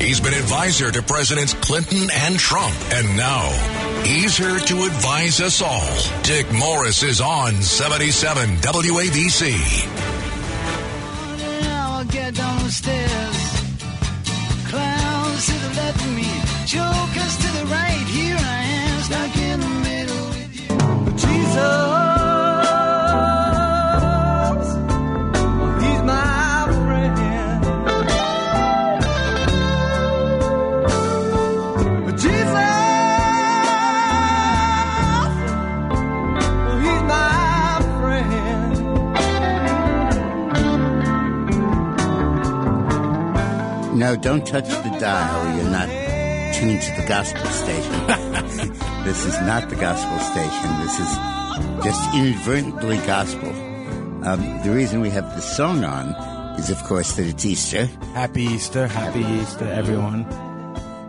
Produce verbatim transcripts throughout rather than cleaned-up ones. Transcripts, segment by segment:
He's been advisor to Presidents Clinton and Trump. And now, he's here to advise us all. Dick Morris is on seventy-seven W A B C. I'll get down the stairs. Clowns to the left of me. Jokers to the right. Here I am, stuck in the middle with you. Jesus. No, don't touch the dial. You're not tuned to the gospel station. This is not the gospel station. This is just inadvertently gospel. Um, the reason we have the song on is, of course, that it's Easter. Happy Easter. Happy, Happy Easter, everyone.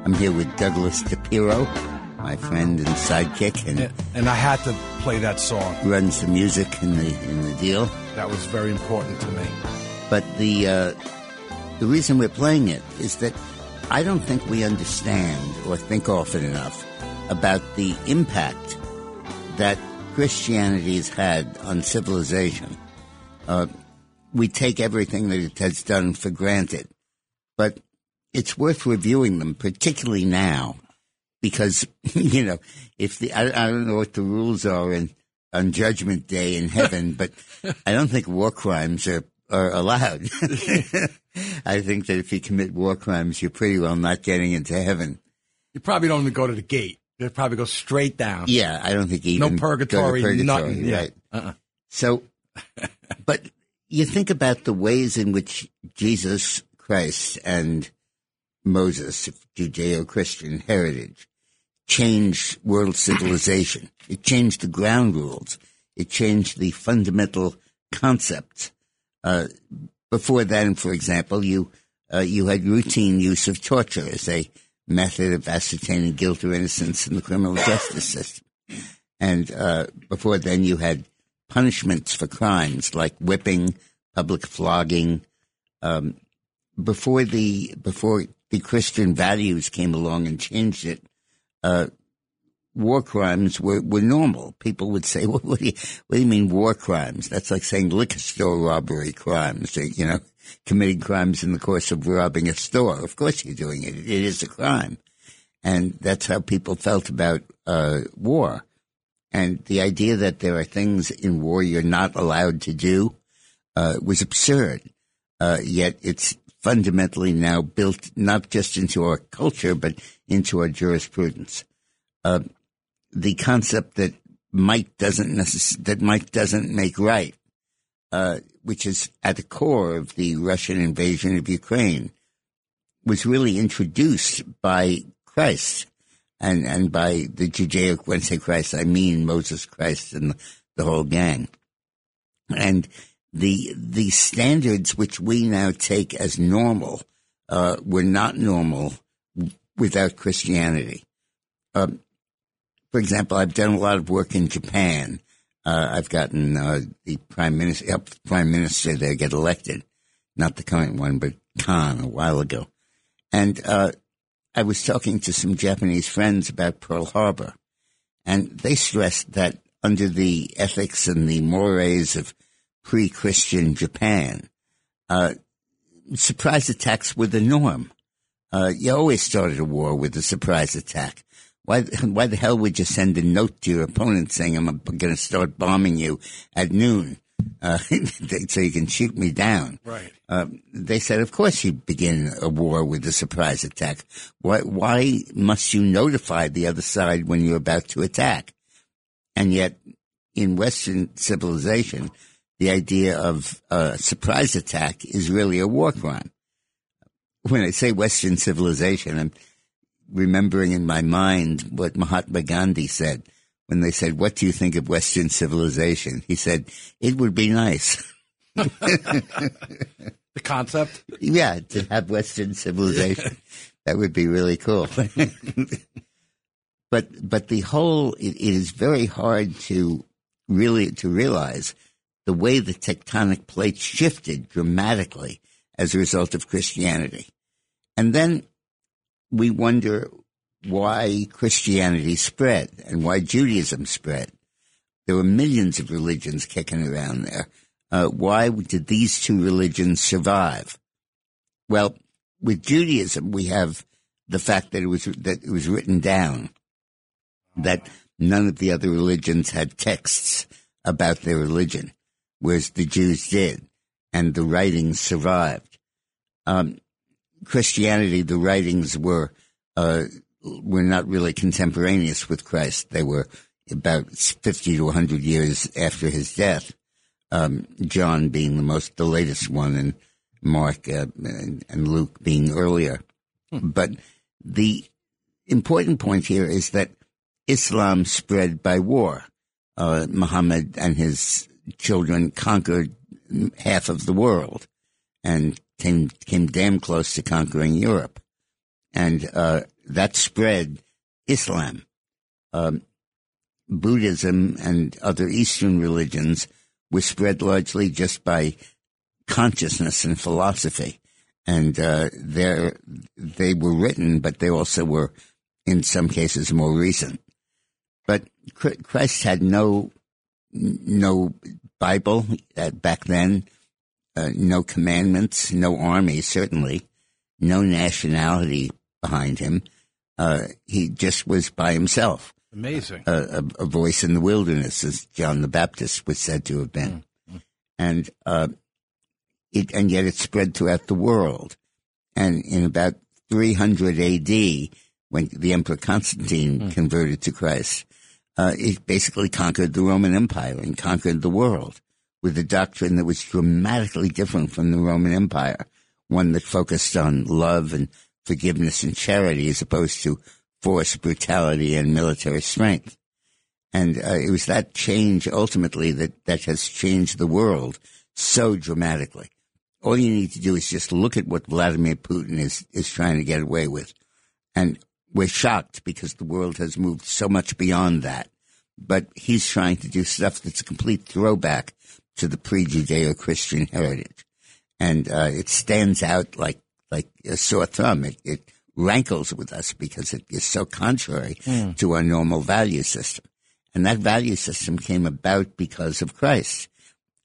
I'm here with Douglas DiPiro, my friend and sidekick. And, and, and I had to play that song. Runs the music in the, in the deal. That was very important to me. But the... Uh, The reason we're playing it is that I don't think we understand or think often enough about the impact that Christianity has had on civilization. Uh, we take everything that it has done for granted, but it's worth reviewing them, particularly now, because, you know, if the, I, I don't know what the rules are in, on Judgment Day in heaven, but I don't think war crimes are are allowed. I think that if you commit war crimes, you're pretty well not getting into heaven. You probably don't even go to the gate. They probably go straight down. Yeah, I don't think even... No purgatory, purgatory nothing. Yeah. Right. Uh-uh. So, but you think about the ways in which Jesus Christ and Moses, Judeo-Christian heritage, changed world civilization. It changed the ground rules. It changed the fundamental concepts. Uh, before then, for example, you uh, you had routine use of torture as a method of ascertaining guilt or innocence in the criminal justice system. And uh, before then, you had punishments for crimes like whipping, public flogging. Um, before the before the Christian values came along and changed it, uh, war crimes were, were normal. People would say, well, what, do you, what do you mean war crimes? That's like saying liquor store robbery crimes, you know, committing crimes in the course of robbing a store. Of course you're doing it. It is a crime. And that's how people felt about uh, war. And the idea that there are things in war you're not allowed to do uh, was absurd. Uh, yet it's fundamentally now built not just into our culture, but into our jurisprudence. Uh, The concept that might doesn't necess- that might doesn't make right, uh, which is at the core of the Russian invasion of Ukraine, was really introduced by Christ and, and by the Judeo. When I say Christ, I mean Moses Christ and the whole gang. And the the standards which we now take as normal uh, were not normal without Christianity. Um, For example, I've done a lot of work in Japan. Uh, I've gotten uh, the prime minister, helped the prime minister there get elected, not the current one, but Khan a while ago. And uh, I was talking to some Japanese friends about Pearl Harbor, and they stressed that under the ethics and the mores of pre-Christian Japan, uh, surprise attacks were the norm. Uh, you always started a war with a surprise attack. Why, why the hell would you send a note to your opponent saying, I'm going to start bombing you at noon uh, so you can shoot me down? Right. Uh, they said, of course you begin a war with a surprise attack. Why, why must you notify the other side when you're about to attack? And yet in Western civilization, the idea of a surprise attack is really a war crime. When I say Western civilization, I'm remembering in my mind what Mahatma Gandhi said when they said, what do you think of Western civilization? He said, it would be nice. The concept? Yeah, to have Western civilization. That would be really cool. but but the whole, it, it is very hard to really to realize the way the tectonic plates shifted dramatically as a result of Christianity. And then we wonder why Christianity spread and why Judaism spread. There were millions of religions kicking around there. Uh, why did these two religions survive? Well, with Judaism, we have the fact that it was that it was written down, that none of the other religions had texts about their religion, whereas the Jews did, and the writings survived. Um, Christianity, the writings were uh, were not really contemporaneous with Christ. They were about fifty to one hundred years after his death, um, John being the most, the latest one, and Mark uh, and, and Luke being earlier. Hmm. But the important point here is that Islam spread by war. Uh, Muhammad and his children conquered half of the world and came, came damn close to conquering Europe. And uh, that spread Islam. Um, Buddhism and other Eastern religions were spread largely just by consciousness and philosophy. And uh, they were written, but they also were, in some cases, more recent. But Christ had no no Bible back then, uh, no commandments, no army, certainly, no nationality behind him. Uh, he just was by himself. Amazing. A, a, a voice in the wilderness, as John the Baptist was said to have been. Mm-hmm. And uh, it, and yet it spread throughout the world. And in about three hundred A D, when the Emperor Constantine mm-hmm. converted to Christ, uh, it basically conquered the Roman Empire and conquered the world with a doctrine that was dramatically different from the Roman Empire, one that focused on love and forgiveness and charity as opposed to force, brutality, and military strength. And uh, it was that change, ultimately, that, that has changed the world so dramatically. All you need to do is just look at what Vladimir Putin is, is trying to get away with. And we're shocked because the world has moved so much beyond that. But he's trying to do stuff that's a complete throwback to the pre-Judeo-Christian heritage. And uh, it stands out like, like a sore thumb. It, it rankles with us because it is so contrary mm. to our normal value system. And that value system came about because of Christ.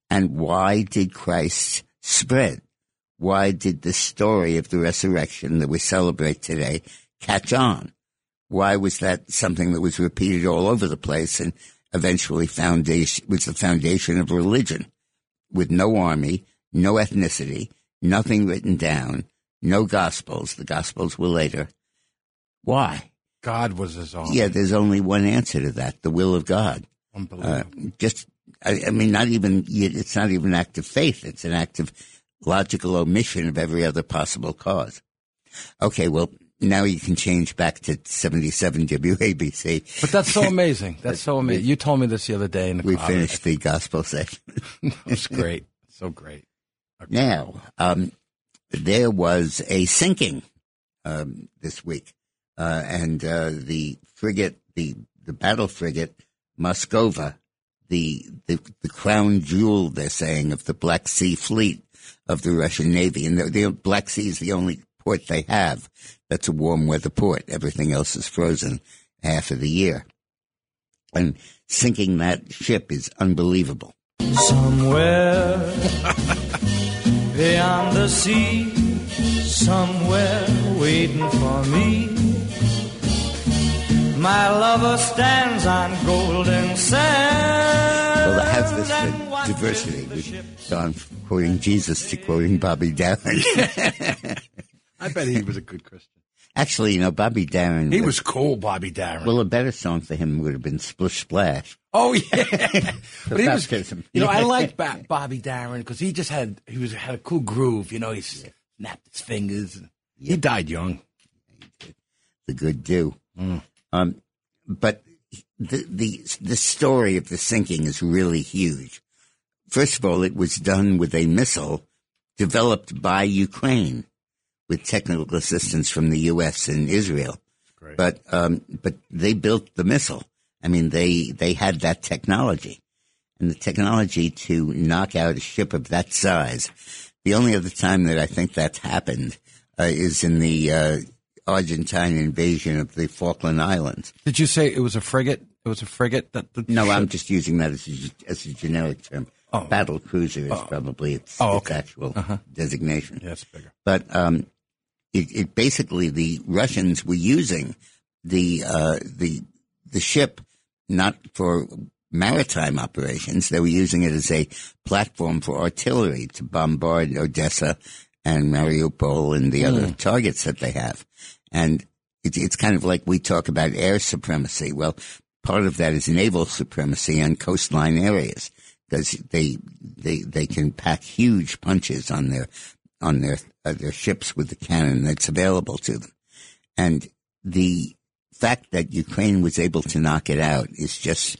And why did Christ spread? Why did the story of the resurrection that we celebrate today catch on? Why was that something that was repeated all over the place and eventually foundation was the foundation of religion with no army, no ethnicity, nothing written down, no Gospels. The Gospels were later. Why? God was his own. Yeah, there's only one answer to that, the will of God. Unbelievable. Uh, just, I, I mean, not even, it's not even an act of faith. It's an act of logical omission of every other possible cause. Okay, well, now you can change back to seventy-seven W A B C. But that's so amazing. That's so amazing. You told me this the other day. In the we comedy. Finished the Gospel section. It's great. So great. Okay. Now, um, there was a sinking um, this week, uh, and uh, the frigate, the, the battle frigate, Moskova, the, the the crown jewel, they're saying, of the Black Sea fleet of the Russian Navy. And the, the Black Sea is the only port they have that's a warm weather port. Everything else is frozen half of the year. And sinking that ship is unbelievable. Somewhere... beyond the sea, somewhere waiting for me. My lover stands on golden sand. Well, I have this uh, diversity. We've gone from quoting Jesus to quoting Bobby Darin. I bet he was a good Christian. Actually, you know, Bobby Darin. He was, was cool, Bobby Darin. Well, a better song for him would have been Splish Splash. Oh, yeah. But he was, you know, I liked ba- Bobby Darin because he just had, he was, had a cool groove. You know, he yeah. snapped his fingers. Yep. He died young. The good do. Mm. Um, but the, the, the story of the sinking is really huge. First of all, it was done with a missile developed by Ukraine, with technical assistance from the U S and Israel. Great. But um, but they built the missile. I mean, they, they had that technology. And the technology to knock out a ship of that size, the only other time that I think that's happened uh, is in the uh, Argentine invasion of the Falkland Islands. Did you say it was a frigate? It was a frigate? That the no, ship? I'm just using that as a, as a generic term. Oh. Battle cruiser is oh. probably its, oh, okay. its actual uh-huh. designation. Yeah, it's bigger. But um, it, it basically the Russians were using the uh, the the ship not for maritime operations. They were using it as a platform for artillery to bombard Odessa and Mariupol and the mm. other targets that they have. And it, it's kind of like we talk about air supremacy. Well, part of that is naval supremacy on coastline areas because they they they can pack huge punches on their on their uh, their ships with the cannon that's available to them. And the fact that Ukraine was able to knock it out is just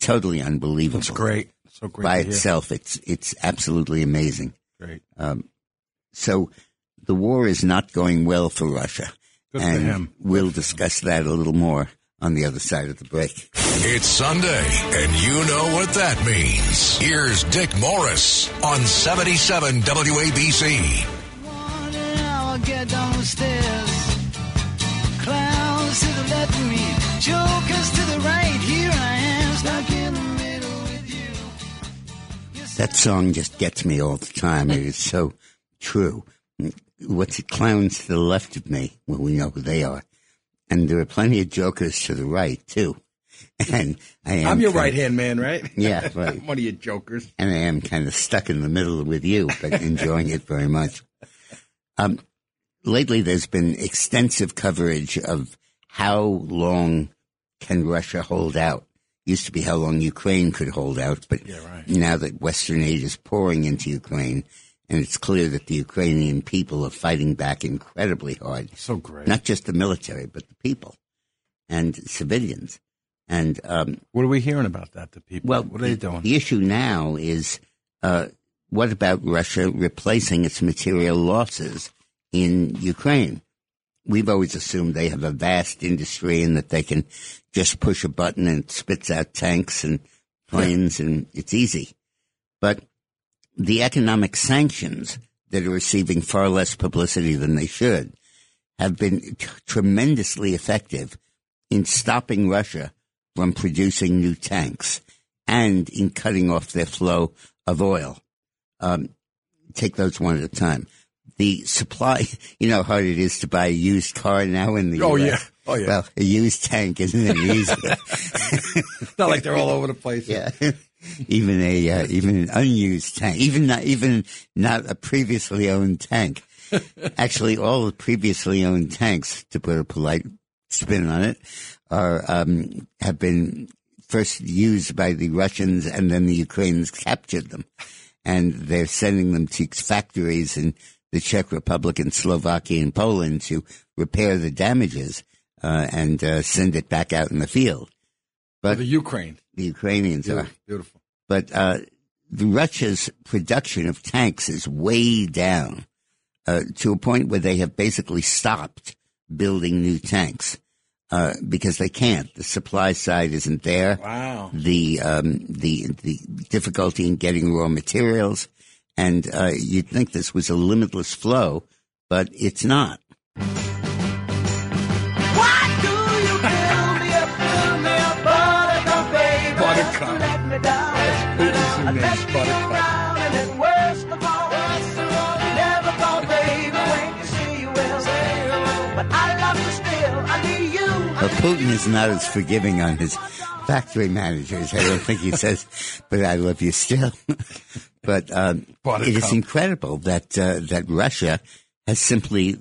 totally unbelievable. It's great. It's so great by itself. It's it's absolutely amazing. Great. Um, so the war is not going well for Russia. Good and for him. We'll discuss that a little more on the other side of the break. It's Sunday, and you know what that means. Here's Dick Morris on seventy-seven W A B C. One hour, get downstairs. Clowns to the left of me, jokers to the right. Here I am, stuck in the middle with you. That song just gets me all the time. It is so true. What's it? Clowns to the left of me. Well, we know who they are. And there are plenty of jokers to the right, too. And I am I'm your right hand man, right? Yeah, right. I'm one of your jokers. And I am kind of stuck in the middle with you, but enjoying it very much. Um, lately, there's been extensive coverage of how long can Russia hold out. Used to be how long Ukraine could hold out, but yeah, right. Now that Western aid is pouring into Ukraine, and it's clear that the Ukrainian people are fighting back incredibly hard. So great. Not just the military, but the people and civilians. And um, what are we hearing about that, the people? Well, what are they doing? The issue now is uh, what about Russia replacing its material losses in Ukraine? We've always assumed they have a vast industry and that they can just push a button and it spits out tanks and planes yeah. and it's easy. But the economic sanctions that are receiving far less publicity than they should have been t- tremendously effective in stopping Russia from producing new tanks and in cutting off their flow of oil. Um, take those one at a time. The supply, you know how hard it is to buy a used car now in the oh, U S. Yeah. Oh, yeah. Well, a used tank isn't any easier. It's not like they're all over the place. Yeah. Even a uh, even an unused tank, even not even not a previously owned tank. Actually, all the previously owned tanks, to put a polite spin on it, are um, have been first used by the Russians, and then the Ukrainians captured them, and they're sending them to factories in the Czech Republic and Slovakia and Poland to repair the damages uh, and uh, send it back out in the field. But the Ukraine. The Ukrainians beautiful, are. Beautiful. But uh, the Russia's production of tanks is way down uh, to a point where they have basically stopped building new tanks uh, because they can't. The supply side isn't there. Wow. The um, the the difficulty in getting raw materials. And uh, you'd think this was a limitless flow, but it's not. But Putin is not as forgiving on his factory managers. I don't think he says, but I love you still. But um, it is incredible that uh, that Russia has simply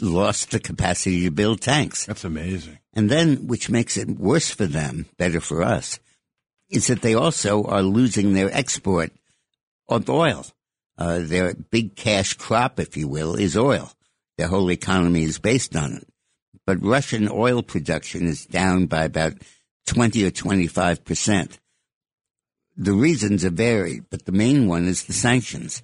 lost the capacity to build tanks. That's amazing. And then, which makes it worse for them, better for us, is that they also are losing their export of oil. Uh, their big cash crop, if you will, is oil. Their whole economy is based on it. But Russian oil production is down by about twenty or twenty-five percent. The reasons are varied, but the main one is the sanctions.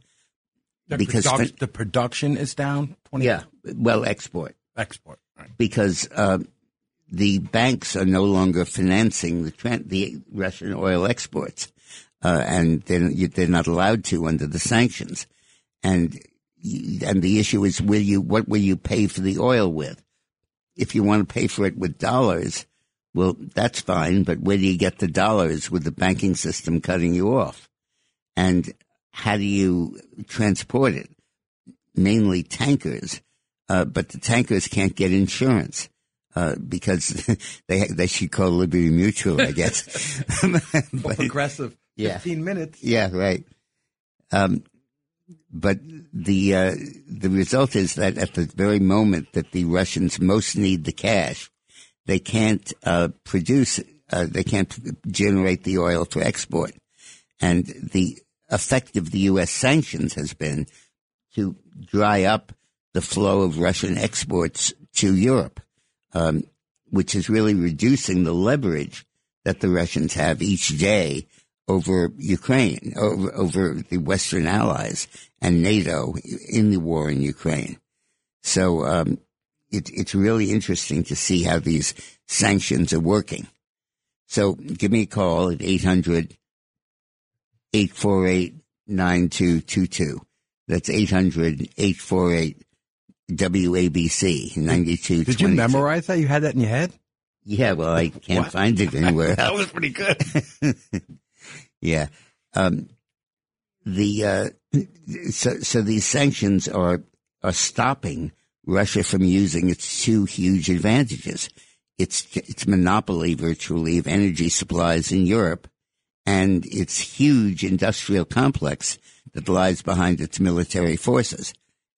The, because produ- fin- the production is down? twenty yeah, well, export. Export, right. Because uh, the banks are no longer financing the, trend, the Russian oil exports, uh, and they're, they're not allowed to under the sanctions. And and the issue is, will you? What will you pay for the oil with? if you want to pay for it with dollars, well, that's fine. But where do you get the dollars with the banking system cutting you off? And how do you transport it? Mainly tankers. Uh, but the tankers can't get insurance. Uh, because they they should call Liberty Mutual, I guess. But, progressive. Yeah. Fifteen minutes. Yeah, right. Um, but the uh, the result is that at the very moment that the Russians most need the cash, they can't uh, produce. Uh, they can't generate the oil for export, and the effect of the U S sanctions has been to dry up the flow of Russian exports to Europe. Um, which is really reducing the leverage that the Russians have each day over Ukraine, over, over the Western allies and NATO in the war in Ukraine. So um, it, it's really interesting to see how these sanctions are working. So give me a call at eight hundred, eight four eight, nine two two two. That's eight hundred, eight four eight, nine two two two. W A B C ninety-two. Did you memorize that? You had that in your head? Yeah, well, I can't what? find it anywhere. That was pretty good. Yeah. Um, the uh, so, so these sanctions are, are stopping Russia from using its two huge advantages. It's, it's monopoly, virtually, of energy supplies in Europe and its huge industrial complex that lies behind its military forces.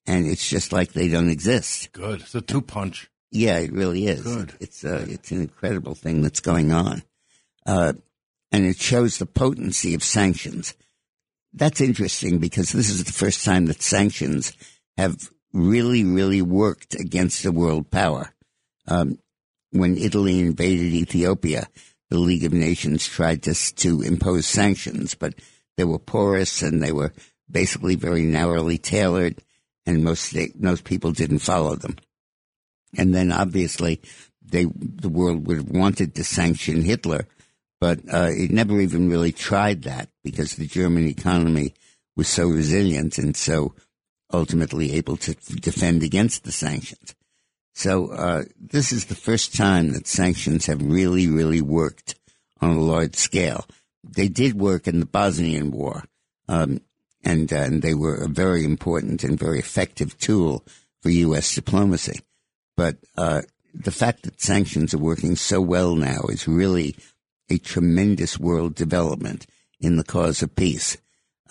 And it's just like they don't exist. Good. It's a two-punch. Yeah, it really is. Good. It's uh, it's an incredible thing that's going on. Uh, and it shows the potency of sanctions. That's interesting because this is the first time that sanctions have really, really worked against a world power. Um, when Italy invaded Ethiopia, the League of Nations tried to, to impose sanctions, but they were porous and they were basically very narrowly tailored. And most most people didn't follow them. And then, obviously, they the world would have wanted to sanction Hitler, but uh, it never even really tried that because the German economy was so resilient and so ultimately able to defend against the sanctions. So uh, this is the first time that sanctions have really, really worked on a large scale. They did work in the Bosnian War. Um And, uh, and they were a very important and very effective tool for U S diplomacy. But uh, the fact that sanctions are working so well now is really a tremendous world development in the cause of peace.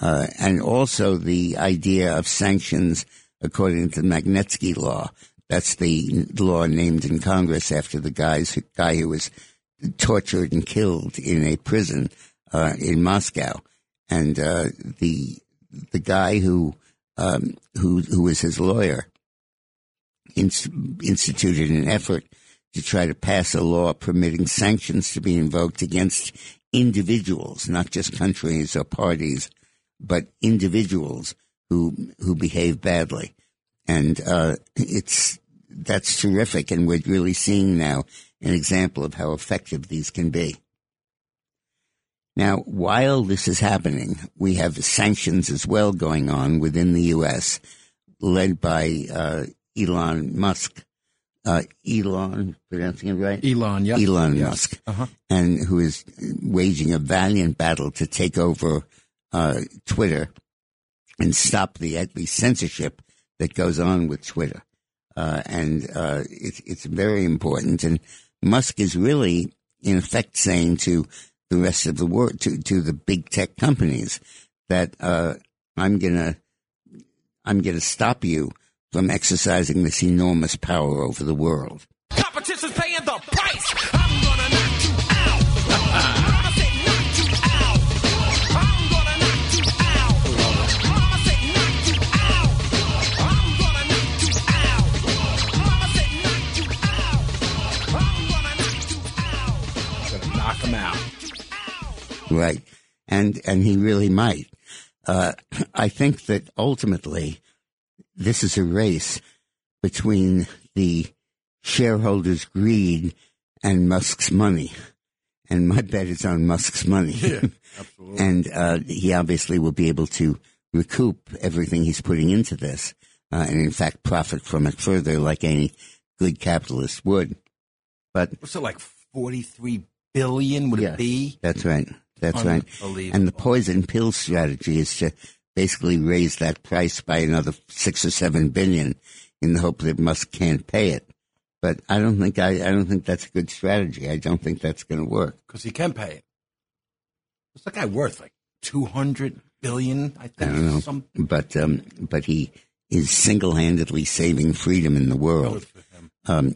Uh, and also the idea of sanctions according to the Magnitsky Law. That's the law named in Congress after the guys, guy who was tortured and killed in a prison uh, in Moscow. And uh, the... The guy who, um, who, who was his lawyer inst- instituted an effort to try to pass a law permitting sanctions to be invoked against individuals, not just countries or parties, but individuals who, who behave badly. And, uh, it's, that's terrific. And we're really seeing now an example of how effective these can be. Now, while this is happening, we have sanctions as well going on within the U S, led by uh, Elon Musk. Uh, Elon, pronouncing it right? Elon, yeah. Elon yes. Musk, uh-huh. And who is waging a valiant battle to take over uh, Twitter and stop the, the censorship that goes on with Twitter. Uh, and uh, it, it's very important. And Musk is really, in effect, saying to the rest of the world, to, to the big tech companies, that uh, I'm gonna I'm gonna stop you from exercising this enormous power over the world. Competition's paying the price. I'm gonna knock you out. Mama said knock you out. I'm gonna knock you out. Mama said knock you out. I'm gonna knock you out. Mama said knock you out. I'm gonna knock you out. I'm gonna knock him out. Right. And and he really might. Uh, I think that ultimately this is a race between the shareholders' greed and Musk's money. And my bet is on Musk's money. Yeah, absolutely. And uh, he obviously will be able to recoup everything he's putting into this uh, and, in fact, profit from it further like any good capitalists would. But so, like forty-three billion would yes, it be? That's right. That's right. And the poison pill strategy is to basically raise that price by another six or seven billion in the hope that Musk can't pay it. But I don't think I, I don't think that's a good strategy. I don't think that's going to work because he can pay it. What's that guy worth? Like two hundred billion? I think. I don't know. Some- but um, but he is single-handedly saving freedom in the world. Um,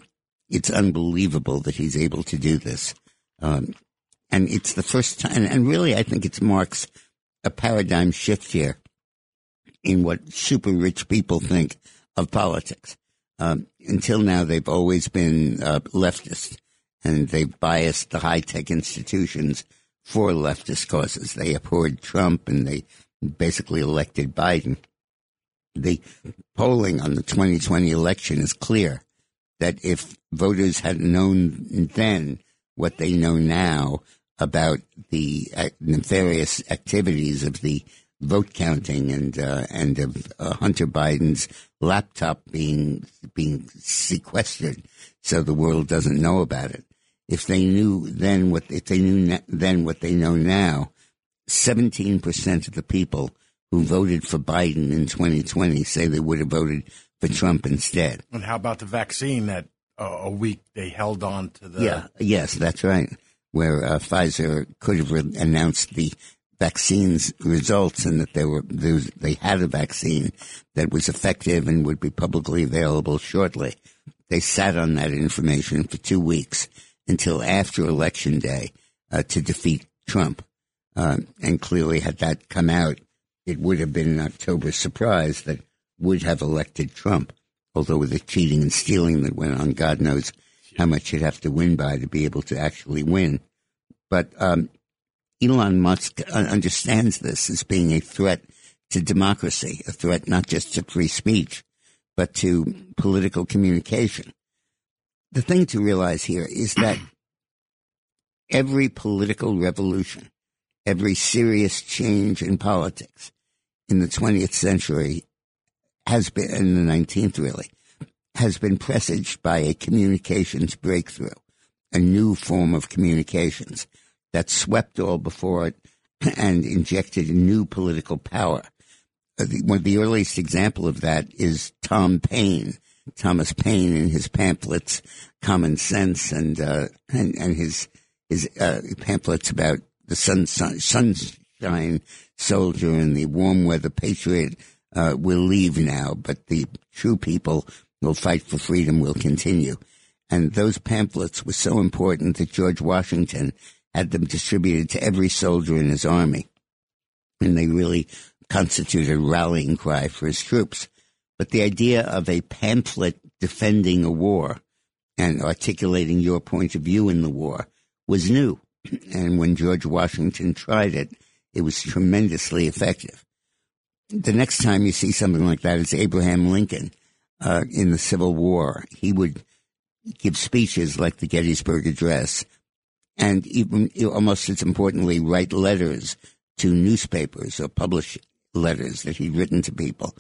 it's unbelievable that he's able to do this. Um, and it's the first time, and really I think it marks a paradigm shift here in what super-rich people think of politics. Um, until now, they've always been uh, leftist, and they've biased the high-tech institutions for leftist causes. They abhorred Trump, and they basically elected Biden. The polling on the twenty twenty election is clear that if voters had known then what they know now about the nefarious activities of the vote counting and uh, and of uh, Hunter Biden's laptop being being sequestered, so the world doesn't know about it. If they knew then what if they knew na- then what they know now, seventeen percent of the people who voted for Biden in twenty twenty say they would have voted for Trump instead. And how about the vaccine that uh, a week they held on to the... Yeah, yes, that's right, where uh, Pfizer could have re- announced the vaccine's results and that they, were, they, was, they had a vaccine that was effective and would be publicly available shortly. They sat on that information for two weeks until after Election Day uh, to defeat Trump. Uh, and clearly had that come out, it would have been an October surprise that would have elected Trump, although with the cheating and stealing that went on, God knows how much he'd have to win by to be able to actually win. But um, Elon Musk understands this as being a threat to democracy, a threat not just to free speech, but to political communication. The thing to realize here is that every political revolution, every serious change in politics in the twentieth century has been, in the nineteenth really, has been presaged by a communications breakthrough, a new form of communications that swept all before it and injected new political power. One of the earliest example of that is Tom Paine, Thomas Paine in his pamphlets, Common Sense, and uh, and, and his, his uh, pamphlets about the sun, sun, sunshine soldier and the warm weather patriot uh, will leave now, but the true people will fight for freedom, will continue. And those pamphlets were so important that George Washington had them distributed to every soldier in his army. And they really constituted a rallying cry for his troops. But the idea of a pamphlet defending a war and articulating your point of view in the war was new. And when George Washington tried it, it was tremendously effective. The next time you see something like that is Abraham Lincoln uh, in the Civil War. He would give speeches like the Gettysburg Address and even almost as importantly write letters to newspapers or publish letters that he'd written to people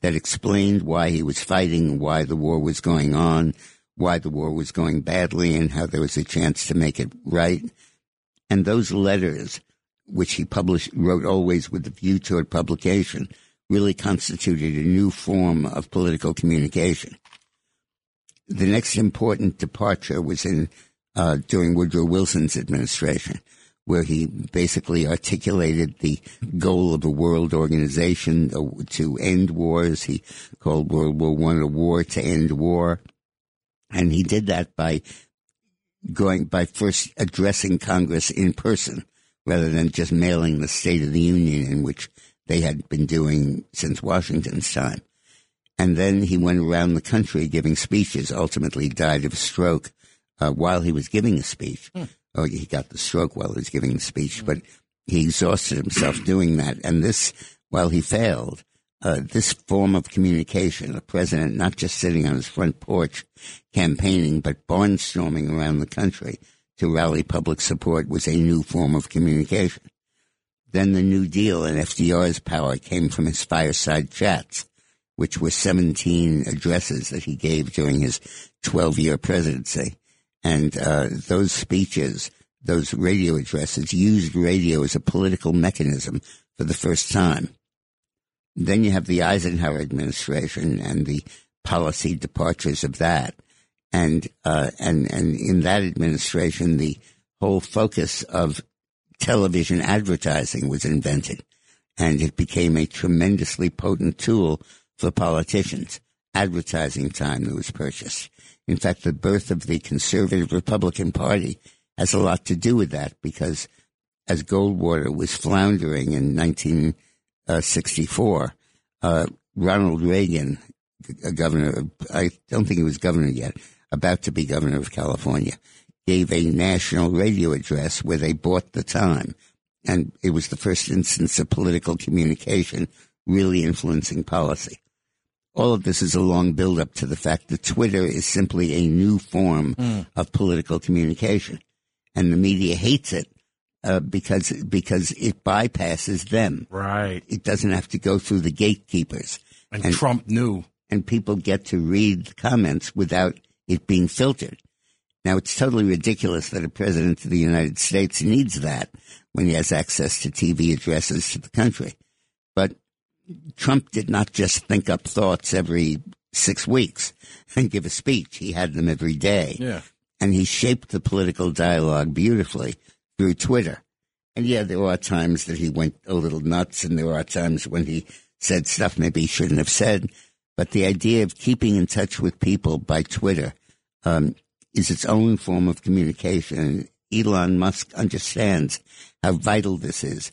that explained why he was fighting, why the war was going on, why the war was going badly, and how there was a chance to make it right. And those letters, which he published, wrote always with a view toward publication, really constituted a new form of political communication. The next important departure was in uh, during Woodrow Wilson's administration, where he basically articulated the goal of a world organization to end wars. He called World War One a war to end war, and he did that by going by first addressing Congress in person rather than just mailing the State of the Union in which they had been doing since Washington's time. And then he went around the country giving speeches, ultimately died of a stroke uh, while he was giving a speech. Hmm. Oh, he got the stroke while he was giving the speech, but he exhausted himself doing that. And this, while he failed, uh, this form of communication, the president not just sitting on his front porch campaigning, but barnstorming around the country to rally public support, was a new form of communication. Then the New Deal and F D R's power came from his fireside chats, which were seventeen addresses that he gave during his twelve-year presidency. And uh, those speeches, those radio addresses, used radio as a political mechanism for the first time. Then you have the Eisenhower administration and the policy departures of that. And, uh, and, and in that administration, the whole focus of television advertising was invented, and it became a tremendously potent tool for politicians. Advertising time that was purchased. In fact, the birth of the conservative Republican Party has a lot to do with that, because as Goldwater was floundering in nineteen sixty-four, uh, Ronald Reagan, a governor, I don't think he was governor yet, about to be governor of California, gave a national radio address where they bought the time. And it was the first instance of political communication really influencing policy. All of this is a long build-up to the fact that Twitter is simply a new form mm. of political communication. And the media hates it uh, because because it bypasses them. Right. It doesn't have to go through the gatekeepers. And, and Trump knew. And people get to read the comments without it being filtered. Now, it's totally ridiculous that a president of the United States needs that when he has access to T V addresses to the country. But Trump did not just think up thoughts every six weeks and give a speech. He had them every day. Yeah. And he shaped the political dialogue beautifully through Twitter. And, yeah, there are times that he went a little nuts, and there are times when he said stuff maybe he shouldn't have said. But the idea of keeping in touch with people by Twitter um, is its own form of communication. Elon Musk understands how vital this is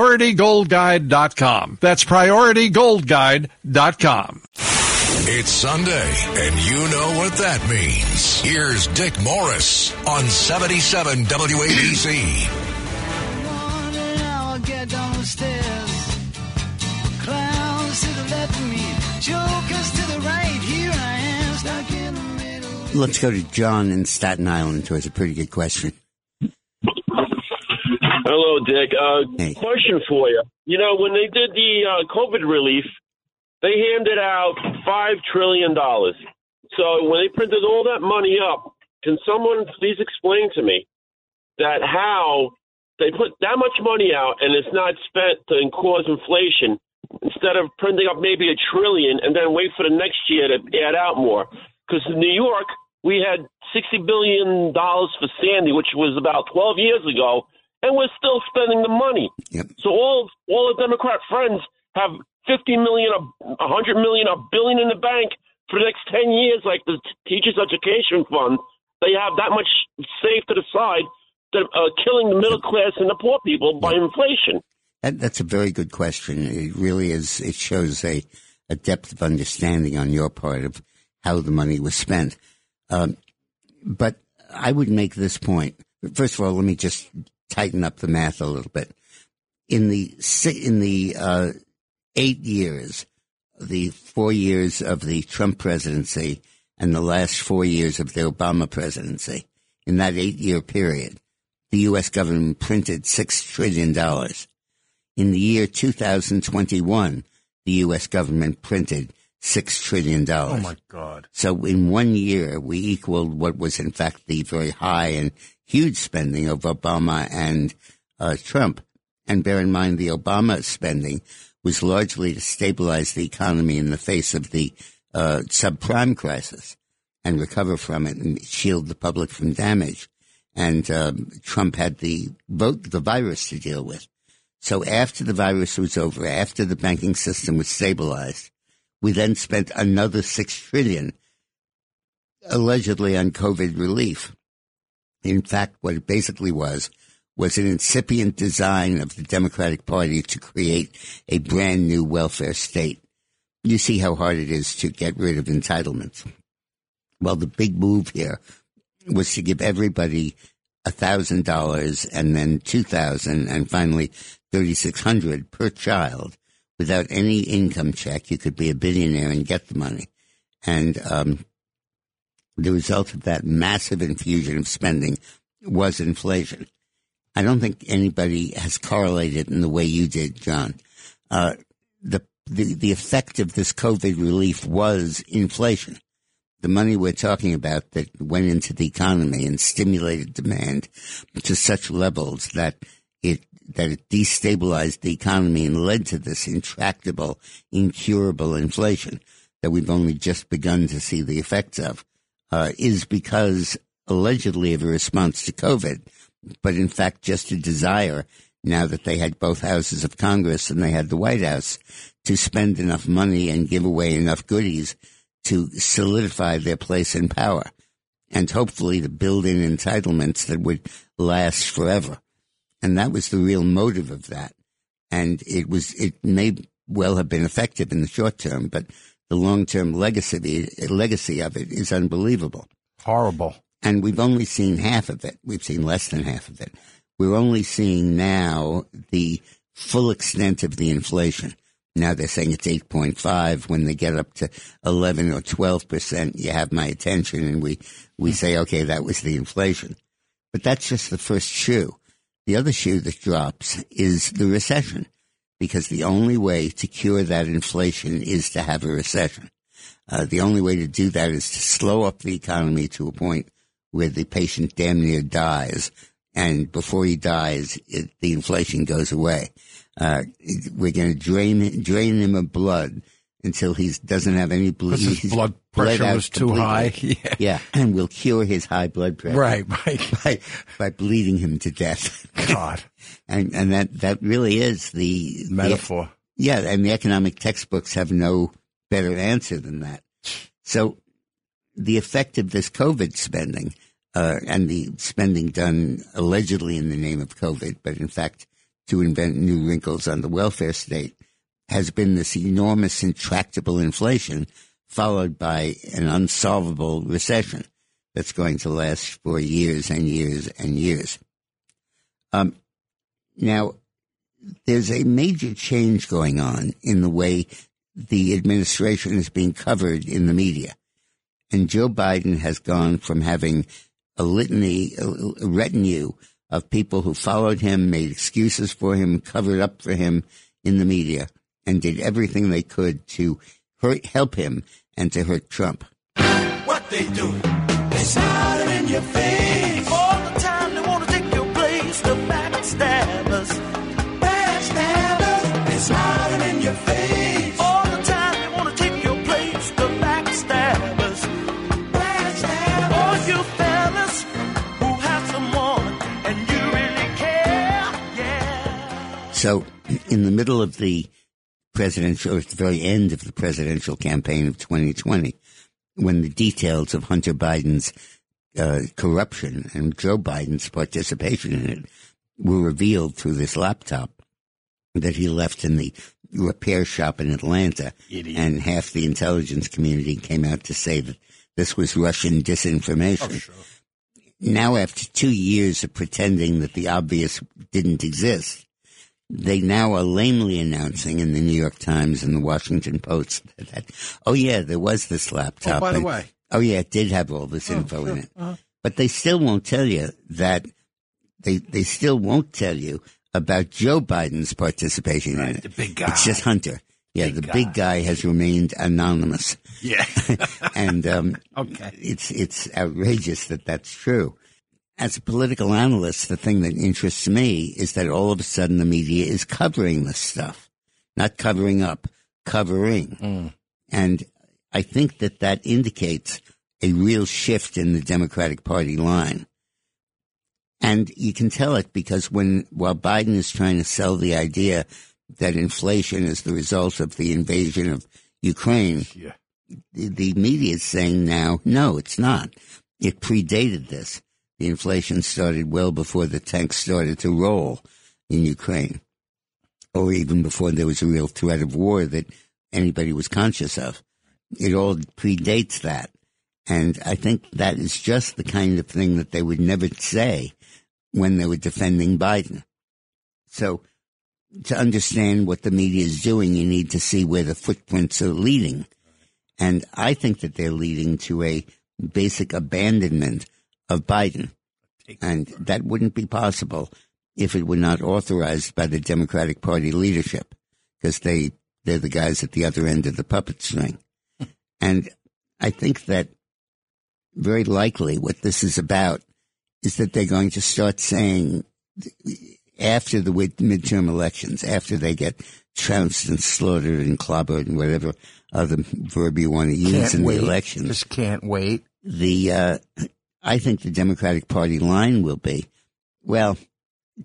Gold. priority gold guide dot com. That's priority gold guide dot com. It's Sunday, and you know what that means. Here's Dick Morris on seventy-seven W A B C. One and I'll get down the stairs. Clowns to the left of me. Jokers to the right. Here I am, stuck in the middle. Let's go to John in Staten Island, who has a pretty good question. Hello, Dick. Uh, hey. Question for you. You know, when they did the uh, COVID relief, they handed out five trillion dollars. So when they printed all that money up, can someone please explain to me that how they put that much money out and it's not spent to cause inflation, instead of printing up maybe a trillion and then wait for the next year to add out more? Because in New York, we had sixty billion dollars for Sandy, which was about twelve years ago. And we're still spending the money. Yep. So all all the Democrat friends have fifty million, one hundred million, a billion in the bank for the next ten years, like the Teachers Education Fund. They have that much saved to the side, that uh, killing the middle class and the poor people by inflation. That, that's a very good question. It really is. It shows a, a depth of understanding on your part of how the money was spent. Um, but I would make this point. First of all, let me just tighten up the math a little bit. In the in the uh, eight years, the four years of the Trump presidency and the last four years of the Obama presidency, in that eight-year period, the U S government printed six trillion dollars. In the year two thousand twenty-one, the U S government printed six trillion dollars. Oh, my God. So in one year, we equaled what was, in fact, the very high and huge spending of Obama and uh, Trump. And bear in mind, the Obama spending was largely to stabilize the economy in the face of the uh, subprime crisis and recover from it and shield the public from damage. And um, Trump had the vote, the virus to deal with. So after the virus was over, after the banking system was stabilized, we then spent another six trillion dollars allegedly on COVID relief. In fact, what it basically was, was an incipient design of the Democratic Party to create a brand new welfare state. You see how hard it is to get rid of entitlements. Well, the big move here was to give everybody one thousand dollars and then two thousand dollars and finally three thousand six hundred dollars per child. Without any income check, you could be a billionaire and get the money. And um, the result of that massive infusion of spending was inflation. I don't think anybody has correlated in the way you did, John. Uh, the, the the effect of this COVID relief was inflation. The money we're talking about that went into the economy and stimulated demand to such levels that it that it destabilized the economy and led to this intractable, incurable inflation that we've only just begun to see the effects of, uh, is because allegedly of a response to COVID, but in fact just a desire, now that they had both houses of Congress and they had the White House, to spend enough money and give away enough goodies to solidify their place in power and hopefully to build in entitlements that would last forever. And that was the real motive of that. And it was, it may well have been effective in the short term, but the long-term legacy, legacy of it is unbelievable. Horrible. And we've only seen half of it. We've seen less than half of it. We're only seeing now the full extent of the inflation. Now they're saying it's eight point five. When they get up to eleven or twelve percent, you have my attention. And we, we say, okay, that was the inflation. But that's just the first shoe. The other shoe that drops is the recession, because the only way to cure that inflation is to have a recession. Uh, the only way to do that is to slow up the economy to a point where the patient damn near dies. And before he dies, it, the inflation goes away. Uh, we're going to drain drain him of blood until he doesn't have any bleed. Because his blood pressure was too high. Yeah. yeah, and we'll cure his high blood pressure. Right, right. By, by bleeding him to death. God. and and that, that really is the... metaphor. The, yeah, and the economic textbooks have no better answer than that. So the effect of this COVID spending, uh, and the spending done allegedly in the name of COVID, but in fact to invent new wrinkles on the welfare state, has been this enormous intractable inflation followed by an unsolvable recession that's going to last for years and years and years. Um, now, there's a major change going on in the way the administration is being covered in the media. And Joe Biden has gone from having a litany, a retinue of people who followed him, made excuses for him, covered up for him in the media, and did everything they could to hurt, help him and to hurt Trump. What they do, they smile in your face. All the time they want to take your place, the backstabbers. Backstabbers, they smile in your face. All the time they want to take your place, the backstabbers. Backstabbers, all you fellas who have someone and you really care, yeah. So, in the middle of the presidential, at the very end of the presidential campaign of twenty twenty, when the details of Hunter Biden's uh, corruption and Joe Biden's participation in it were revealed through this laptop that he left in the repair shop in Atlanta. Idiot. And half the intelligence community came out to say that this was Russian disinformation. Oh, sure. Now, after two years of pretending that the obvious didn't exist, they now are lamely announcing in the New York Times and the Washington Post that, oh, yeah, there was this laptop. Oh, by the and, way. Oh, yeah, it did have all this oh, info sure. in it. Uh-huh. But they still won't tell you that they they still won't tell you about Joe Biden's participation right, in it. The big guy. It's just Hunter. Yeah, big the guy. big guy has remained anonymous. Yeah. and um, okay. it's it's outrageous that that's true. As a political analyst, the thing that interests me is that all of a sudden the media is covering this stuff, not covering up, covering. Mm. And I think that that indicates a real shift in the Democratic Party line. And you can tell it because when while Biden is trying to sell the idea that inflation is the result of the invasion of Ukraine, yeah. the, the media is saying now, no, it's not. It predated this. The inflation started well before the tanks started to roll in Ukraine, or even before there was a real threat of war that anybody was conscious of. It all predates that. And I think that is just the kind of thing that they would never say when they were defending Biden. So to understand what the media is doing, you need to see where the footprints are leading. And I think that they're leading to a basic abandonment of Biden. And that wouldn't be possible if it were not authorized by the Democratic Party leadership, because they, they're the guys at the other end of the puppet string. And I think that very likely what this is about is that they're going to start saying after the midterm elections, after they get trounced and slaughtered and clobbered and whatever other verb you want to use in the election. Just can't wait. The uh, I think the Democratic Party line will be, well,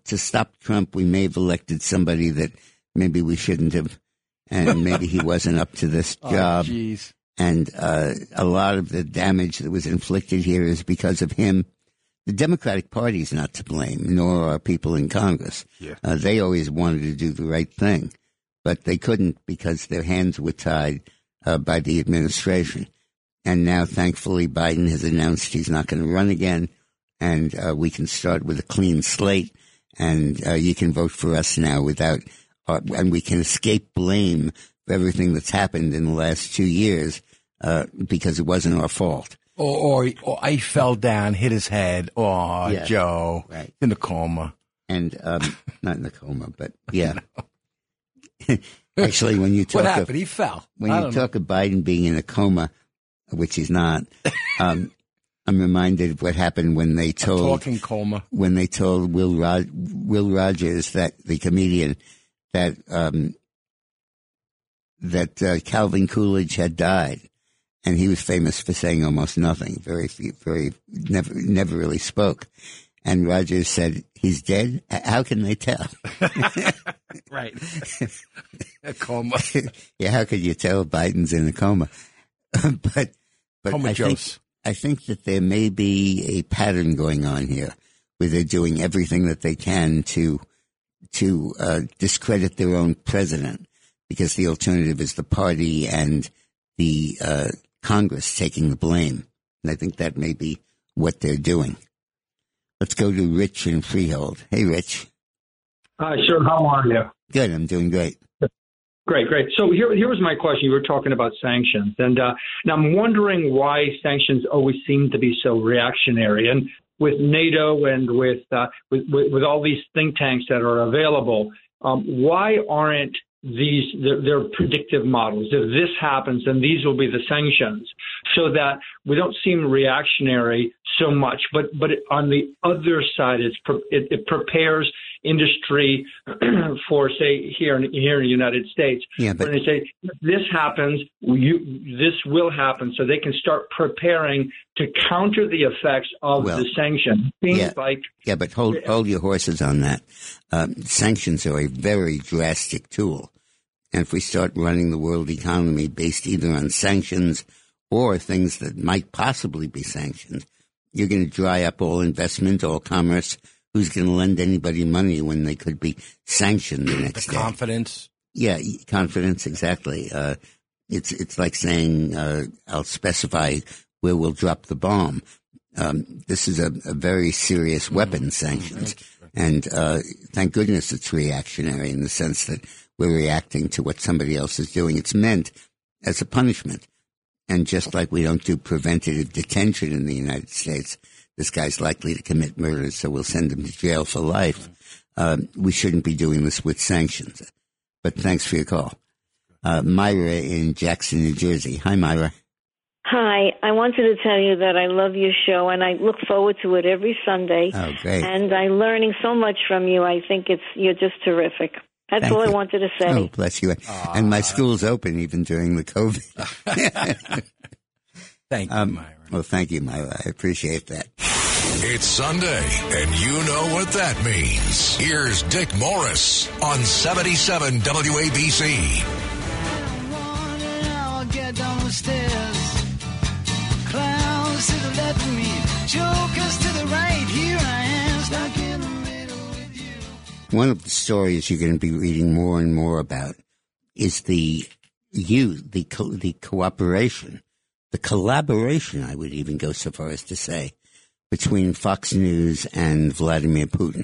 to stop Trump, we may have elected somebody that maybe we shouldn't have, and maybe he wasn't up to this job. Oh, geez. And uh, a lot of the damage that was inflicted here is because of him. The Democratic Party is not to blame, nor are people in Congress. Yeah. Uh, they always wanted to do the right thing, but they couldn't because their hands were tied uh, by the administration. And now, thankfully, Biden has announced he's not going to run again, and uh, we can start with a clean slate, and uh, you can vote for us now without uh, – and we can escape blame for everything that's happened in the last two years uh, because it wasn't our fault. Or, or, or I fell down, hit his head. Oh, yeah, Joe, right. In a coma. And um, not in a coma, but yeah. No. Actually, when you talk what happened? Of, he fell. When I you talk know. of Biden being in a coma, which he's not, um, I'm reminded of what happened when they told a talking coma when they told Will Rod- Will Rogers that the comedian that um, that uh, Calvin Coolidge had died. And he was famous for saying almost nothing, very few, very, never, never really spoke. And Rogers said, he's dead? How can they tell? Right. A coma. Yeah, how could you tell Biden's in a coma? but but coma I, think, I think that there may be a pattern going on here where they're doing everything that they can to, to uh, discredit their own president, because the alternative is the party and the uh, – Congress taking the blame. And I think that may be what they're doing. Let's go to Rich in Freehold. Hey, Rich. Hi, sir. How are you? Good. I'm doing great. Great, great. So here, here was my question. You were talking about sanctions. And uh, now I'm wondering why sanctions always seem to be so reactionary. And with NATO and with, uh, with, with, with all these think tanks that are available, um, why aren't These they're, they're predictive models. If this happens, then these will be the sanctions, so that we don't seem reactionary so much. But but on the other side, it's pre- it, it prepares industry for, say, here in here in the United States. Yeah, but when they say this happens, you this will happen, so they can start preparing to counter the effects of well, the sanction. Seems yeah, like yeah, but hold hold your horses on that. Um, sanctions are a very drastic tool. And if we start running the world economy based either on sanctions or things that might possibly be sanctioned, you're going to dry up all investment, all commerce. Who's going to lend anybody money when they could be sanctioned the next the day? Confidence. Yeah, confidence, exactly. Uh, it's it's like saying, uh, I'll specify where we'll drop the bomb. Um, this is a, a very serious weapon, mm-hmm. sanctions. And uh, thank goodness it's reactionary in the sense that we're reacting to what somebody else is doing. It's meant as a punishment. And just like we don't do preventative detention in the United States, this guy's likely to commit murder, so we'll send him to jail for life. Um, we shouldn't be doing this with sanctions. But thanks for your call. Uh, Myra in Jackson, New Jersey. Hi, Myra. Hi. I wanted to tell you that I love your show, and I look forward to it every Sunday. Oh, great. And I'm learning so much from you. I think it's you're just terrific. That's Thank all you. I wanted to say. Oh, bless you. Aww. And my school's open even during the COVID. Thank you, um, Myra. Well, thank you, Myra. I appreciate that. It's Sunday, and you know what that means. Here's Dick Morris on seventy-seven W A B C. I'll get down the stairs. Clowns to the left of me. Jokers to the right. Here I am, stuck in the middle with you. One of the stories you're going to be reading more and more about is the you, the co- the cooperation, the collaboration, I would even go so far as to say, between Fox News and Vladimir Putin.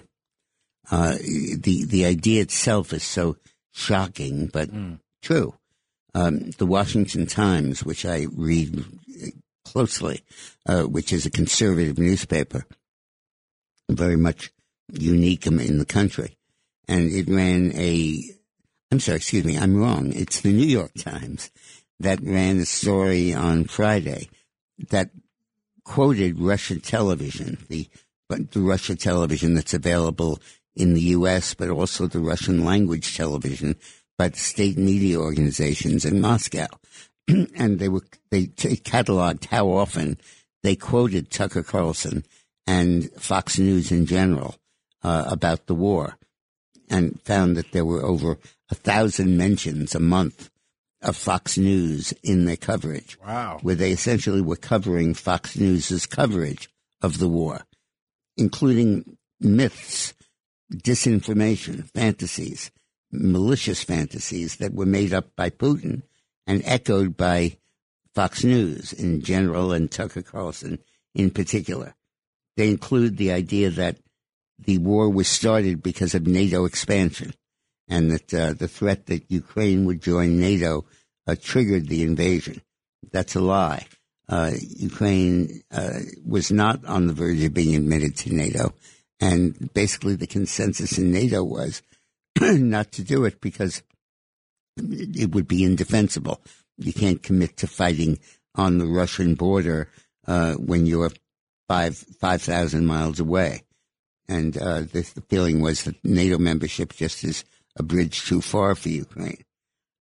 Uh, the the idea itself is so shocking, but mm. true. Um, the Washington Times, which I read closely, uh, which is a conservative newspaper, very much unique in the country, and it ran a, I'm sorry, excuse me, I'm wrong. It's the New York Times that ran a story on Friday that quoted Russian television, the but the Russia television that's available in the U S, but also the Russian language television by the state media organizations in Moscow. And they were they t- cataloged how often they quoted Tucker Carlson and Fox News in general uh, about the war, and found that there were over a thousand mentions a month of Fox News in their coverage. Wow. Where they essentially were covering Fox News's coverage of the war, including myths, disinformation, fantasies, malicious fantasies that were made up by Putin and echoed by Fox News in general and Tucker Carlson in particular. They include the idea that the war was started because of NATO expansion, and that uh, the threat that Ukraine would join NATO uh, triggered the invasion. That's a lie. Uh, Ukraine uh, was not on the verge of being admitted to NATO, and basically the consensus in NATO was not to do it because it would be indefensible. You can't commit to fighting on the Russian border uh, when you're five five thousand miles away. And uh, the, the feeling was that NATO membership just is a bridge too far for Ukraine.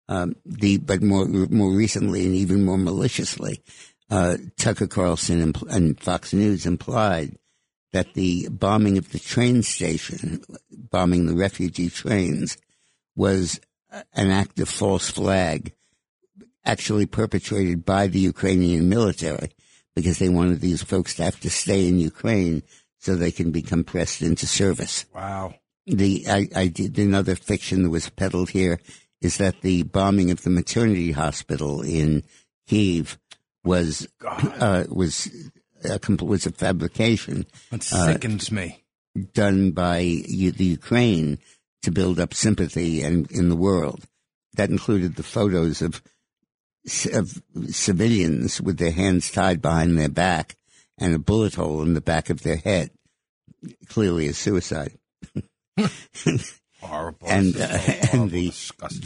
Um, the but more more recently and even more maliciously, uh, Tucker Carlson and, and Fox News implied that the bombing of the train station, bombing the refugee trains, was an act of false flag, actually perpetrated by the Ukrainian military, because they wanted these folks to have to stay in Ukraine so they can become pressed into service. Wow. The I, I did another fiction that was peddled here is that the bombing of the maternity hospital in Kyiv was uh, was a was a fabrication. That sickens uh, me. Done by U- the Ukraine to build up sympathy and in the world. That included the photos of of civilians with their hands tied behind their back and a bullet hole in the back of their head. Clearly, a suicide. Horrible. And, uh, horrible, and the,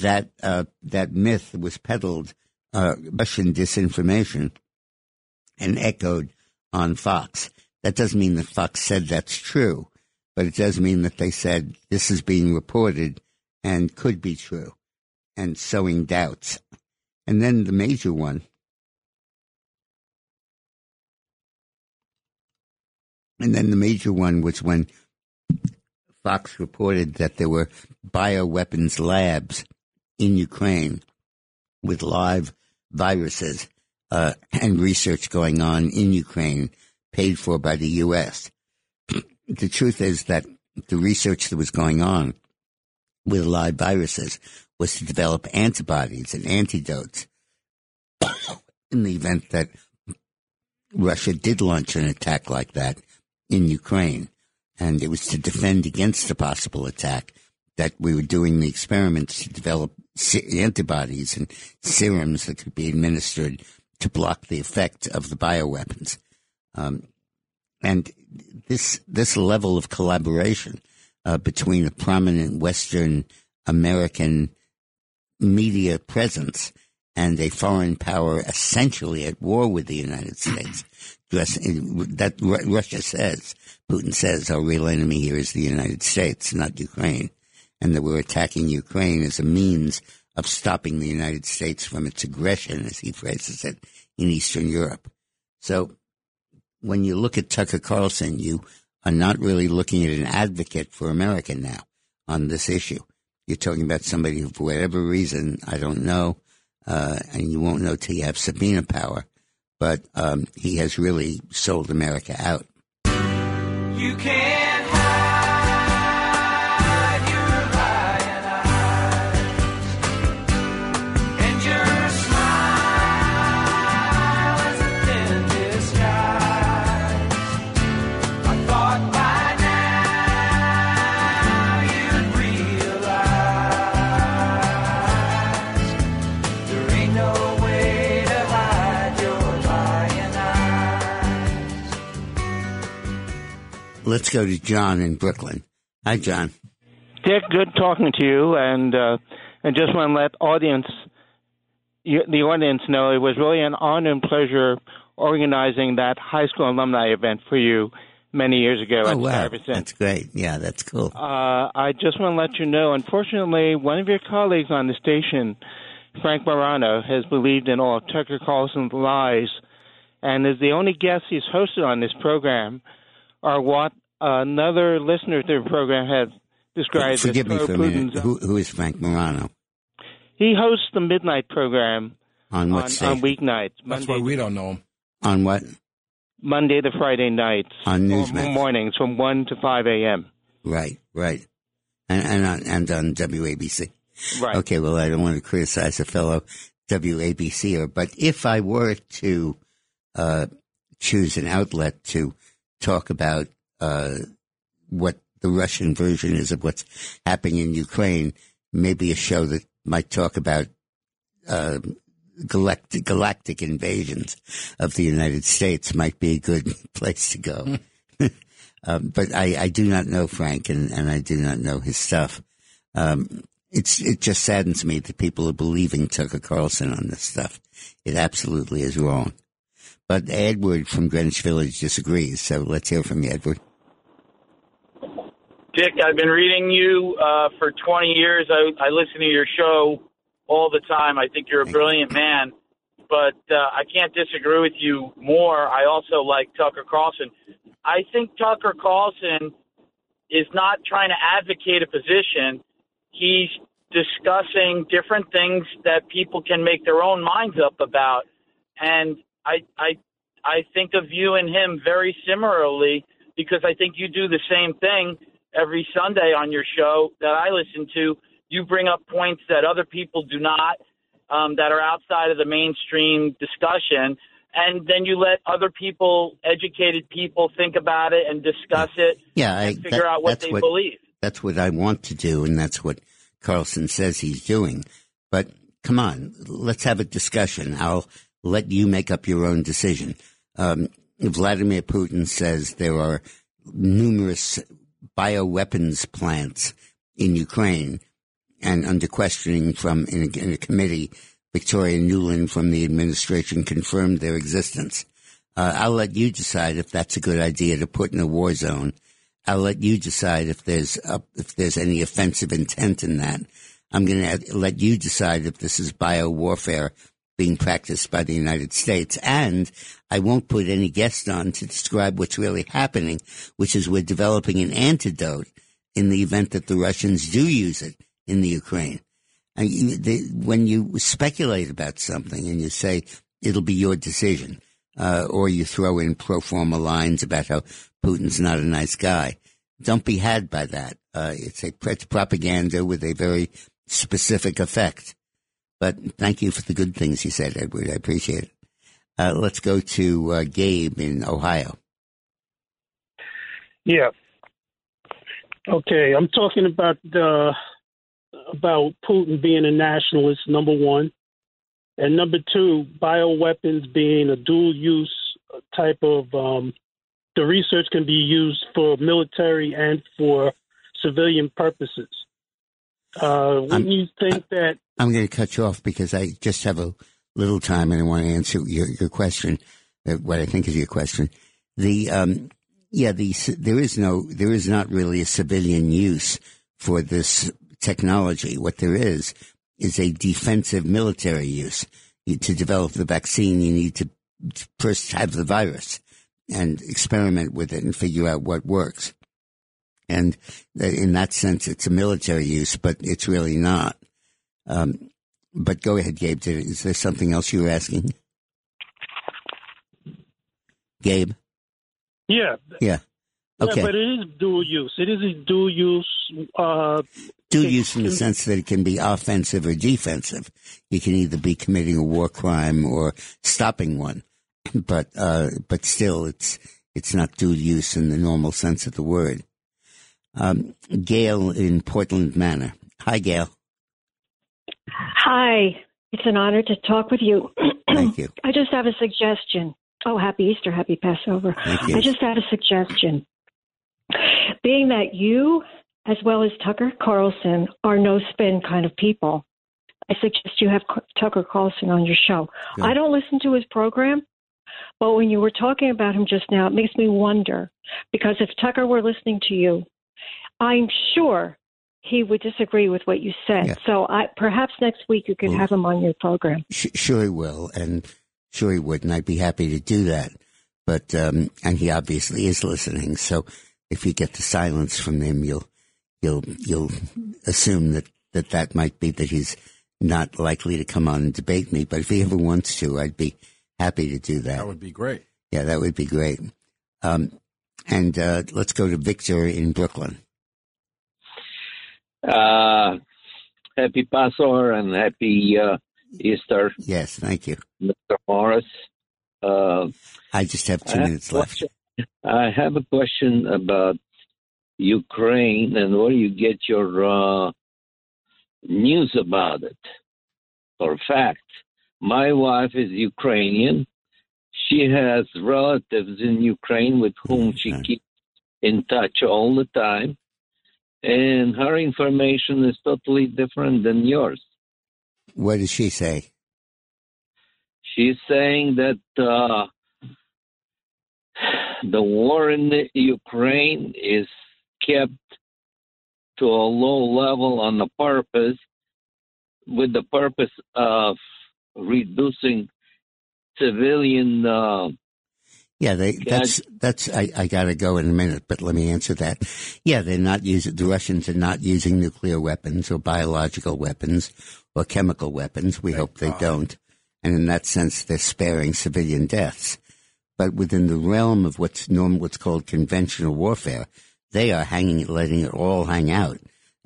that uh, that myth was peddled, uh, Russian disinformation, and echoed on Fox. That doesn't mean that Fox said that's true, but it does mean that they said this is being reported and could be true, and sowing doubts. And then the major one and then the major one was when Fox reported that there were bioweapons labs in Ukraine with live viruses uh, and research going on in Ukraine paid for by the U S. The truth is that the research that was going on with live viruses was to develop antibodies and antidotes in the event that Russia did launch an attack like that in Ukraine. And it was to defend against a possible attack that we were doing the experiments to develop antibodies and serums that could be administered to block the effect of the bioweapons. Um, and this this level of collaboration uh, between a prominent Western American media presence and a foreign power essentially at war with the United States, that Russia says, Putin says, our real enemy here is the United States, not Ukraine, and that we're attacking Ukraine as a means of stopping the United States from its aggression, as he phrases it, in Eastern Europe. So when you look at Tucker Carlson, you are not really looking at an advocate for America now on this issue. You're talking about somebody who, for whatever reason, I don't know, uh, and you won't know till you have subpoena power, but um, he has really sold America out. You can't hide your lion eyes, and you're Let's go to John in Brooklyn. Hi, John. Dick, good talking to you, and uh, and just want to let audience you, the audience know it was really an honor and pleasure organizing that high school alumni event for you many years ago. Oh, at wow. That's great. Yeah, that's cool. Uh, I just want to let you know, unfortunately, one of your colleagues on the station, Frank Morano, has believed in all of Tucker Carlson's lies and is the only guest he's hosted on this program or what another listener to the program has described. Forgive me for a minute. Who, who is Frank Morano? He hosts the Midnight program on, what on, on weeknights. Monday, that's why we don't know him. On what? Monday to Friday nights. On Newsmax. Mornings from one to five a.m. Right, right. And, and, on, and on W A B C. Right. Okay, well, I don't want to criticize a fellow W A B C-er, but if I were to uh, choose an outlet to talk about uh, what the Russian version is of what's happening in Ukraine, maybe a show that might talk about uh, galactic, galactic invasions of the United States might be a good place to go. um, but I, I do not know Frank, and, and I do not know his stuff. Um, It's, it just saddens me that people are believing Tucker Carlson on this stuff. It absolutely is wrong. But Edward from Greenwich Village disagrees, so let's hear from you, Edward. Dick, I've been reading you uh, for twenty years. I, I listen to your show all the time. I think you're a brilliant man, but uh, I can't disagree with you more. I also like Tucker Carlson. I think Tucker Carlson is not trying to advocate a position. He's discussing different things that people can make their own minds up about. And I I I think of you and him very similarly, because I think you do the same thing every Sunday on your show that I listen to. You bring up points that other people do not, um, that are outside of the mainstream discussion. And then you let other people, educated people, think about it and discuss it yeah, I, and figure that, out what they what... believe. That's what I want to do, and that's what Carlson says he's doing. But come on, let's have a discussion. I'll let you make up your own decision. Um, Vladimir Putin says there are numerous bioweapons plants in Ukraine, and under questioning from in a, in a committee, Victoria Nuland from the administration confirmed their existence. Uh, I'll let you decide if that's a good idea to put in a war zone. I'll let you decide if there's uh, if there's any offensive intent in that. I'm going to let you decide if this is biowarfare being practiced by the United States. And I won't put any guest on to describe what's really happening, which is we're developing an antidote in the event that the Russians do use it in the Ukraine. And you, they, when you speculate about something and you say it'll be your decision, uh, or you throw in pro forma lines about how Putin's not a nice guy. Don't be had by that. Uh, it's a it's propaganda with a very specific effect. But thank you for the good things you said, Edward. I appreciate it. Uh, let's go to uh, Gabe in Ohio. Yeah. Okay, I'm talking about the about Putin being a nationalist, number one, and number two, bioweapons being a dual-use type of. Um, The research can be used for military and for civilian purposes. Uh, wouldn't you think I, that... I'm going to cut you off because I just have a little time and I want to answer your, your question, what I think is your question. The um, yeah, the there is no, there is not really a civilian use for this technology. What there is is a defensive military use. You, to develop the vaccine, you need to first have the virus and experiment with it and figure out what works. And in that sense, it's a military use, but it's really not. Um, but go ahead, Gabe. Is there something else you were asking? Gabe? Yeah. Yeah. Okay. Yeah, but it is dual use. It is a dual use. Uh, dual use in the sense that it can be offensive or defensive. You can either be committing a war crime or stopping one. But uh, but still, it's it's not dual use in the normal sense of the word. Um, Gail in Portland Manor. Hi, Gail. Hi. It's an honor to talk with you. Thank you. I just have a suggestion. Oh, happy Easter, happy Passover. Thank you. I just had a suggestion. being that you, as well as Tucker Carlson, are no spin kind of people, I suggest you have Tucker Carlson on your show. Yeah. I don't listen to his program, but when you were talking about him just now, it makes me wonder, because if Tucker were listening to you, I'm sure he would disagree with what you said. Yeah. So I, perhaps next week you could well, have him on your program. Sh- sure he will, and sure he would, and I'd be happy to do that. But um, and he obviously is listening, so if you get the silence from him, you'll you'll you'll assume that that, that might be that he's not likely to come on and debate me. But if he ever wants to, I'd be happy to do that. That would be great. Yeah, that would be great. Um, and uh, let's go to Victor in Brooklyn. Uh, happy Passover and happy uh, Easter. Yes, thank you, Mister Morris. Uh, I just have two I minutes have left. I have a question about Ukraine and where you get your uh, news about it. For fact, my wife is Ukrainian. She has relatives in Ukraine with whom mm-hmm. she keeps in touch all the time. And her information is totally different than yours. What does she say? She's saying that uh, the war in the Ukraine is kept to a low level on the purpose, with the purpose of reducing civilian. Uh, yeah, they, that's that's. I, I got to go in a minute, but let me answer that. Yeah, they're not using the Russians are not using nuclear weapons or biological weapons or chemical weapons. We Thank hope they God. don't. And in that sense, they're sparing civilian deaths. But within the realm of what's normal, what's called conventional warfare, they are hanging, letting it all hang out.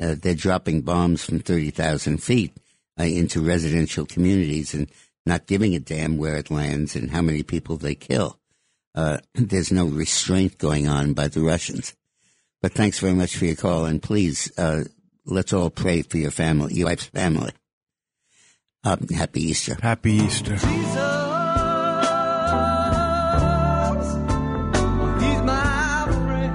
Uh, they're dropping bombs from thirty thousand feet uh, into residential communities and not giving a damn where it lands and how many people they kill. Uh, there's no restraint going on by the Russians. But thanks very much for your call. And please, uh, let's all pray for your family, your wife's family. Um, happy Easter. Happy Easter. Jesus, he's my friend.